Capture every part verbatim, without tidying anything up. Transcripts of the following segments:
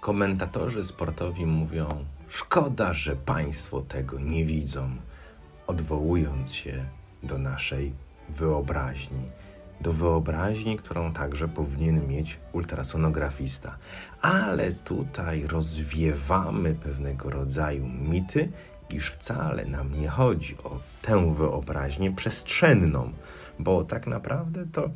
Komentatorzy sportowi mówią: szkoda, że Państwo tego nie widzą, odwołując się do naszej wyobraźni. Do wyobraźni, którą także powinien mieć ultrasonografista. Ale tutaj rozwiewamy pewnego rodzaju mity, iż wcale nam nie chodzi o tę wyobraźnię przestrzenną, bo tak naprawdę to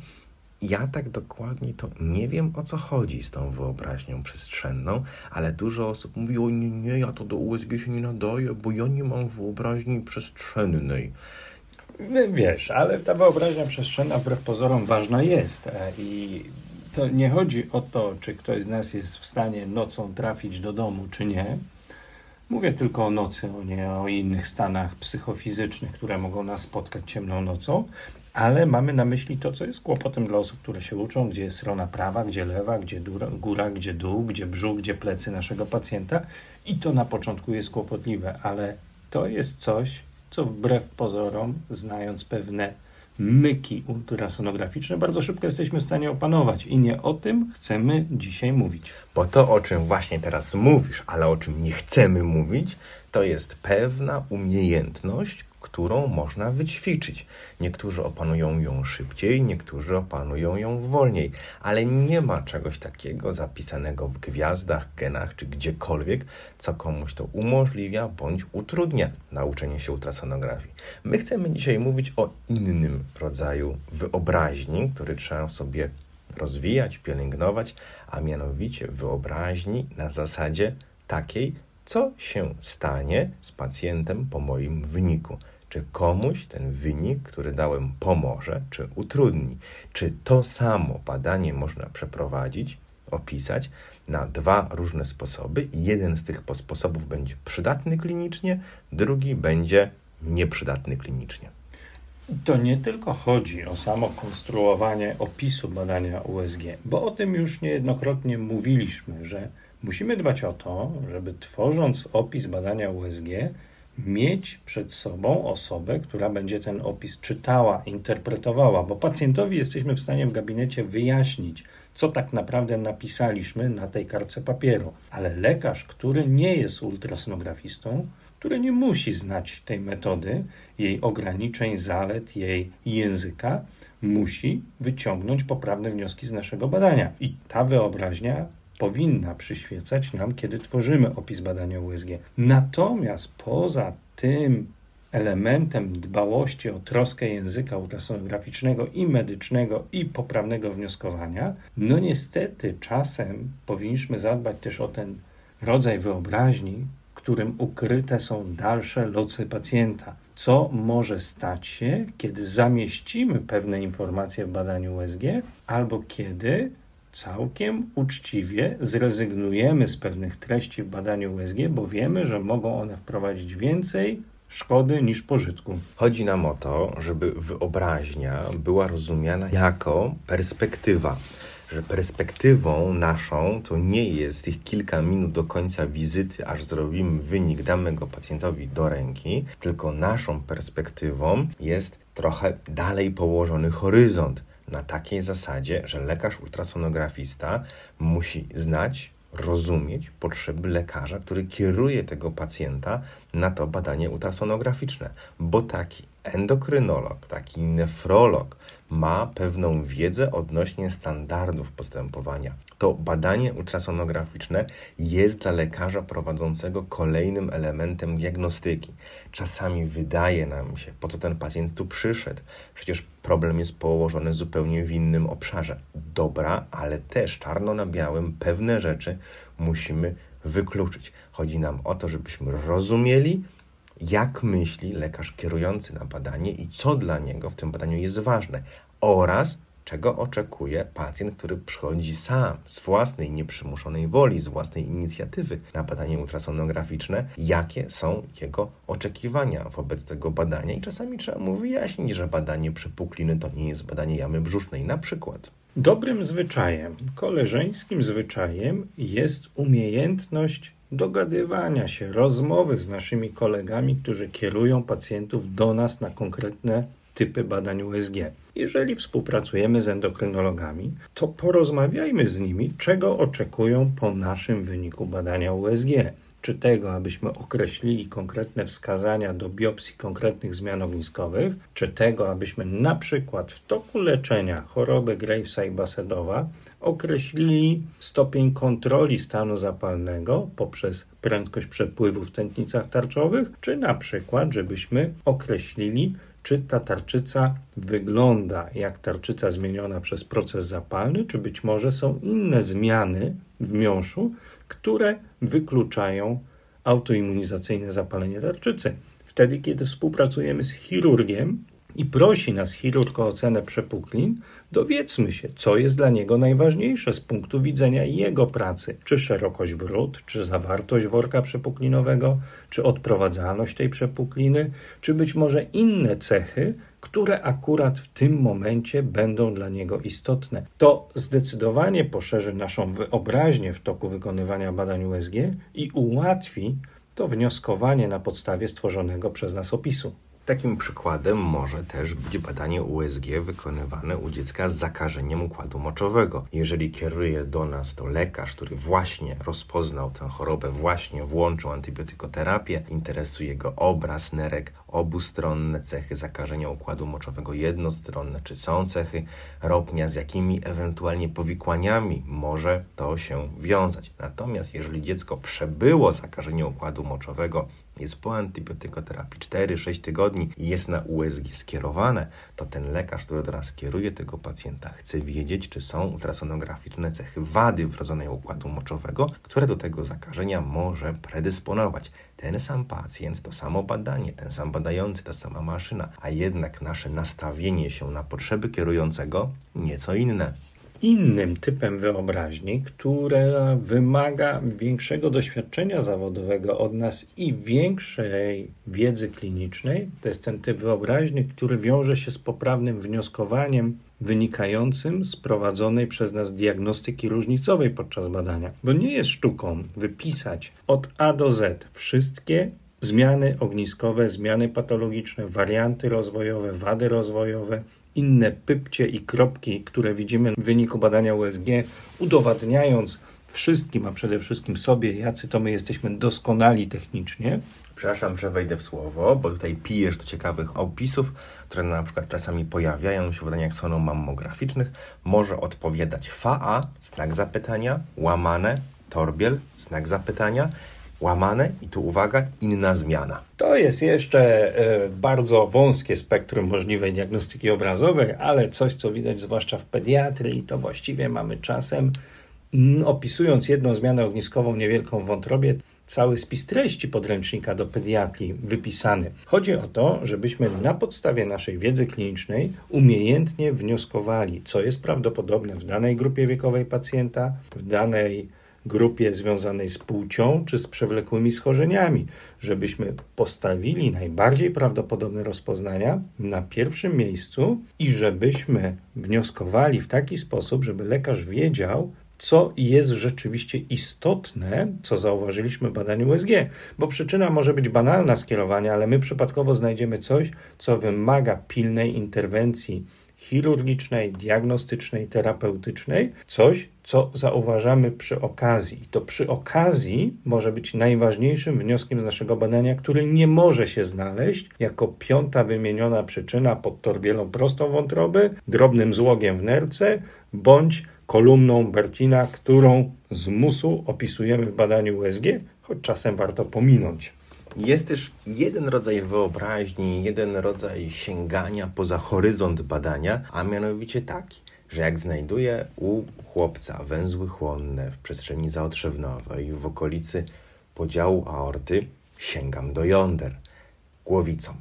ja tak dokładnie to nie wiem, o co chodzi z tą wyobraźnią przestrzenną, ale dużo osób mówi: o nie, nie, ja to do U S G się nie nadaję, bo ja nie mam wyobraźni przestrzennej. Wiesz, ale ta wyobraźnia przestrzenna wbrew pozorom ważna jest i to nie chodzi o to, czy ktoś z nas jest w stanie nocą trafić do domu, czy nie. Mówię tylko o nocy, nie o innych stanach psychofizycznych, które mogą nas spotkać ciemną nocą, ale mamy na myśli to, co jest kłopotem dla osób, które się uczą, gdzie jest strona prawa, gdzie lewa, gdzie góra, gdzie dół, gdzie brzuch, gdzie plecy naszego pacjenta i to na początku jest kłopotliwe, ale to jest coś, co wbrew pozorom, znając pewne myki ultrasonograficzne, bardzo szybko jesteśmy w stanie opanować i nie o tym chcemy dzisiaj mówić. Bo to, o czym właśnie teraz mówisz, ale o czym nie chcemy mówić, to jest pewna umiejętność, którą można wyćwiczyć. Niektórzy opanują ją szybciej, niektórzy opanują ją wolniej, ale nie ma czegoś takiego zapisanego w gwiazdach, genach czy gdziekolwiek, co komuś to umożliwia bądź utrudnia nauczenie się ultrasonografii. My chcemy dzisiaj mówić o innym rodzaju wyobraźni, który trzeba sobie rozwijać, pielęgnować, a mianowicie wyobraźni na zasadzie takiej: co się stanie z pacjentem po moim wyniku? Czy komuś ten wynik, który dałem, pomoże, czy utrudni? Czy to samo badanie można przeprowadzić, opisać na dwa różne sposoby? Jeden z tych sposobów będzie przydatny klinicznie, drugi będzie nieprzydatny klinicznie. To nie tylko chodzi o samo konstruowanie opisu badania U S G, bo o tym już niejednokrotnie mówiliśmy, że musimy dbać o to, żeby tworząc opis badania U S G mieć przed sobą osobę, która będzie ten opis czytała, interpretowała, bo pacjentowi jesteśmy w stanie w gabinecie wyjaśnić, co tak naprawdę napisaliśmy na tej kartce papieru. Ale lekarz, który nie jest ultrasonografistą, który nie musi znać tej metody, jej ograniczeń, zalet, jej języka, musi wyciągnąć poprawne wnioski z naszego badania. I ta wyobraźnia powinna przyświecać nam, kiedy tworzymy opis badania U S G. Natomiast poza tym elementem dbałości o troskę języka ultrasonograficznego i medycznego i poprawnego wnioskowania, no niestety czasem powinniśmy zadbać też o ten rodzaj wyobraźni, w którym ukryte są dalsze losy pacjenta. Co może stać się, kiedy zamieścimy pewne informacje w badaniu U S G albo kiedy całkiem uczciwie zrezygnujemy z pewnych treści w badaniu U S G, bo wiemy, że mogą one wprowadzić więcej szkody niż pożytku. Chodzi nam o to, żeby wyobraźnia była rozumiana jako perspektywa. Że perspektywą naszą to nie jest tych kilka minut do końca wizyty, aż zrobimy wynik, damy go pacjentowi do ręki, tylko naszą perspektywą jest trochę dalej położony horyzont. Na takiej zasadzie, że lekarz ultrasonografista musi znać, rozumieć potrzeby lekarza, który kieruje tego pacjenta na to badanie ultrasonograficzne, bo taki endokrynolog, taki nefrolog ma pewną wiedzę odnośnie standardów postępowania. To badanie ultrasonograficzne jest dla lekarza prowadzącego kolejnym elementem diagnostyki. Czasami wydaje nam się, po co ten pacjent tu przyszedł. Przecież problem jest położony zupełnie w innym obszarze. Dobra, ale też czarno na białym pewne rzeczy musimy wykluczyć. Chodzi nam o to, żebyśmy rozumieli, jak myśli lekarz kierujący na badanie i co dla niego w tym badaniu jest ważne oraz czego oczekuje pacjent, który przychodzi sam, z własnej nieprzymuszonej woli, z własnej inicjatywy na badanie ultrasonograficzne, jakie są jego oczekiwania wobec tego badania. I czasami trzeba mu wyjaśnić, że badanie przepukliny to nie jest badanie jamy brzusznej na przykład. Dobrym zwyczajem, koleżeńskim zwyczajem jest umiejętność dogadywania się, rozmowy z naszymi kolegami, którzy kierują pacjentów do nas na konkretne typy badań U S G. Jeżeli współpracujemy z endokrynologami, to porozmawiajmy z nimi, czego oczekują po naszym wyniku badania U S G. Czy tego, abyśmy określili konkretne wskazania do biopsji konkretnych zmian ogniskowych, czy tego, abyśmy na przykład w toku leczenia choroby Gravesa i Basedowa określili stopień kontroli stanu zapalnego poprzez prędkość przepływu w tętnicach tarczowych, czy na przykład, żebyśmy określili, czy ta tarczyca wygląda jak tarczyca zmieniona przez proces zapalny, czy być może są inne zmiany w miąższu, które wykluczają autoimmunizacyjne zapalenie tarczycy. Wtedy, kiedy współpracujemy z chirurgiem i prosi nas chirurg o ocenę przepuklin, dowiedzmy się, co jest dla niego najważniejsze z punktu widzenia jego pracy. Czy szerokość wrót, czy zawartość worka przepuklinowego, czy odprowadzalność tej przepukliny, czy być może inne cechy, które akurat w tym momencie będą dla niego istotne. To zdecydowanie poszerzy naszą wyobraźnię w toku wykonywania badań U S G i ułatwi to wnioskowanie na podstawie stworzonego przez nas opisu. Takim przykładem może też być badanie U S G wykonywane u dziecka z zakażeniem układu moczowego. Jeżeli kieruje do nas to lekarz, który właśnie rozpoznał tę chorobę, właśnie włączył antybiotykoterapię, interesuje go obraz nerek, obustronne cechy zakażenia układu moczowego jednostronne, czy są cechy ropnia, z jakimi ewentualnie powikłaniami może to się wiązać. Natomiast jeżeli dziecko przebyło zakażenie układu moczowego, jest po antybiotykoterapii cztery sześć tygodni i jest na U S G skierowane, to ten lekarz, który do nas kieruje tego pacjenta, chce wiedzieć, czy są ultrasonograficzne cechy wady wrodzonej układu moczowego, które do tego zakażenia może predysponować. Ten sam pacjent, to samo badanie, ten sam badający, ta sama maszyna, a jednak nasze nastawienie się na potrzeby kierującego nieco inne. Innym typem wyobraźni, która wymaga większego doświadczenia zawodowego od nas i większej wiedzy klinicznej, to jest ten typ wyobraźni, który wiąże się z poprawnym wnioskowaniem wynikającym z prowadzonej przez nas diagnostyki różnicowej podczas badania. Bo nie jest sztuką wypisać od A do Z wszystkie zmiany ogniskowe, zmiany patologiczne, warianty rozwojowe, wady rozwojowe, inne pypcie i kropki, które widzimy w wyniku badania U S G, udowadniając wszystkim, a przede wszystkim sobie, jacy to my jesteśmy doskonali technicznie. Przepraszam, że wejdę w słowo, bo tutaj pijesz do ciekawych opisów, które na przykład czasami pojawiają się w badaniach sonomammograficznych. Może odpowiadać F A A, znak zapytania, łamane, torbiel, znak zapytania, łamane i tu uwaga, inna zmiana. To jest jeszcze y, bardzo wąskie spektrum możliwej diagnostyki obrazowej, ale coś, co widać zwłaszcza w pediatrii, to właściwie mamy czasem, mm, opisując jedną zmianę ogniskową niewielką w wątrobie, cały spis treści podręcznika do pediatrii wypisany. Chodzi o to, żebyśmy na podstawie naszej wiedzy klinicznej umiejętnie wnioskowali, co jest prawdopodobne w danej grupie wiekowej pacjenta, w danej grupie związanej z płcią czy z przewlekłymi schorzeniami, żebyśmy postawili najbardziej prawdopodobne rozpoznania na pierwszym miejscu i żebyśmy wnioskowali w taki sposób, żeby lekarz wiedział, co jest rzeczywiście istotne, co zauważyliśmy w badaniu U S G, bo przyczyna może być banalna skierowania, ale my przypadkowo znajdziemy coś, co wymaga pilnej interwencji chirurgicznej, diagnostycznej, terapeutycznej, coś, co zauważamy przy okazji. To przy okazji może być najważniejszym wnioskiem z naszego badania, który nie może się znaleźć jako piąta wymieniona przyczyna pod torbielą prostą wątroby, drobnym złogiem w nerce, bądź kolumną Bertina, którą z musu opisujemy w badaniu U S G, choć czasem warto pominąć. Jest też jeden rodzaj wyobraźni, jeden rodzaj sięgania poza horyzont badania, a mianowicie taki, że jak znajduję u chłopca węzły chłonne w przestrzeni zaotrzewnowej w okolicy podziału aorty, sięgam do jąder głowicą.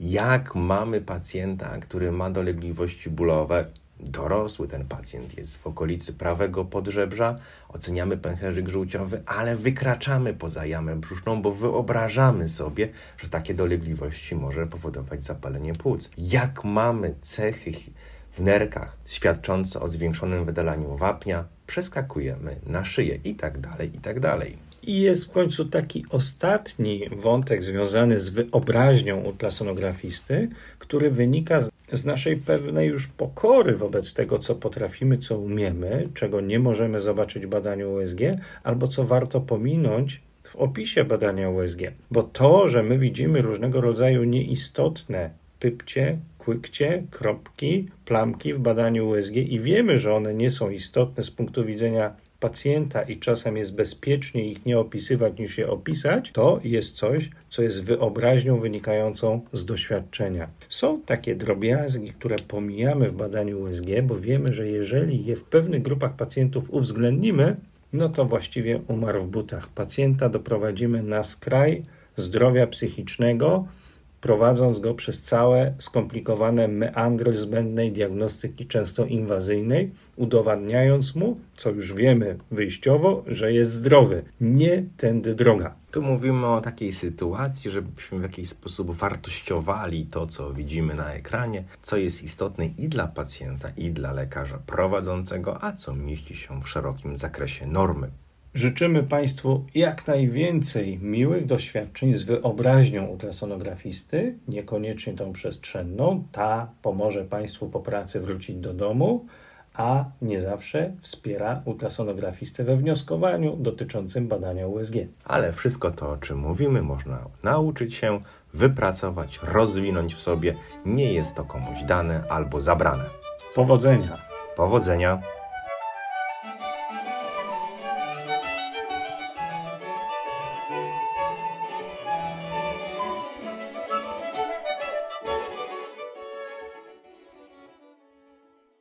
Jak mamy pacjenta, który ma dolegliwości bólowe, dorosły ten pacjent jest w okolicy prawego podżebrza, oceniamy pęcherzyk żółciowy, ale wykraczamy poza jamę brzuszną, bo wyobrażamy sobie, że takie dolegliwości może powodować zapalenie płuc. Jak mamy cechy w nerkach świadczące o zwiększonym wydalaniu wapnia, przeskakujemy na szyję i tak dalej, i tak dalej. I jest w końcu taki ostatni wątek związany z wyobraźnią ultrasonografisty, który wynika z, z naszej pewnej już pokory wobec tego, co potrafimy, co umiemy, czego nie możemy zobaczyć w badaniu U S G, albo co warto pominąć w opisie badania U S G. Bo to, że my widzimy różnego rodzaju nieistotne pypcie, kłykcie, kropki, plamki w badaniu U S G i wiemy, że one nie są istotne z punktu widzenia pacjenta i czasem jest bezpieczniej ich nie opisywać niż je opisać, to jest coś, co jest wyobraźnią wynikającą z doświadczenia. Są takie drobiazgi, które pomijamy w badaniu U S G, bo wiemy, że jeżeli je w pewnych grupach pacjentów uwzględnimy, no to właściwie umarł w butach. Pacjenta doprowadzimy na skraj zdrowia psychicznego, prowadząc go przez całe skomplikowane meandry zbędnej diagnostyki, często inwazyjnej, udowadniając mu, co już wiemy wyjściowo, że jest zdrowy. Nie tędy droga. Tu mówimy o takiej sytuacji, żebyśmy w jakiś sposób wartościowali to, co widzimy na ekranie, co jest istotne i dla pacjenta, i dla lekarza prowadzącego, a co mieści się w szerokim zakresie normy. Życzymy Państwu jak najwięcej miłych doświadczeń z wyobraźnią ultrasonografisty, niekoniecznie tą przestrzenną. Ta pomoże Państwu po pracy wrócić do domu, a nie zawsze wspiera ultrasonografistę we wnioskowaniu dotyczącym badania U S G. Ale wszystko to, o czym mówimy, można nauczyć się, wypracować, rozwinąć w sobie. Nie jest to komuś dane albo zabrane. Powodzenia! Powodzenia!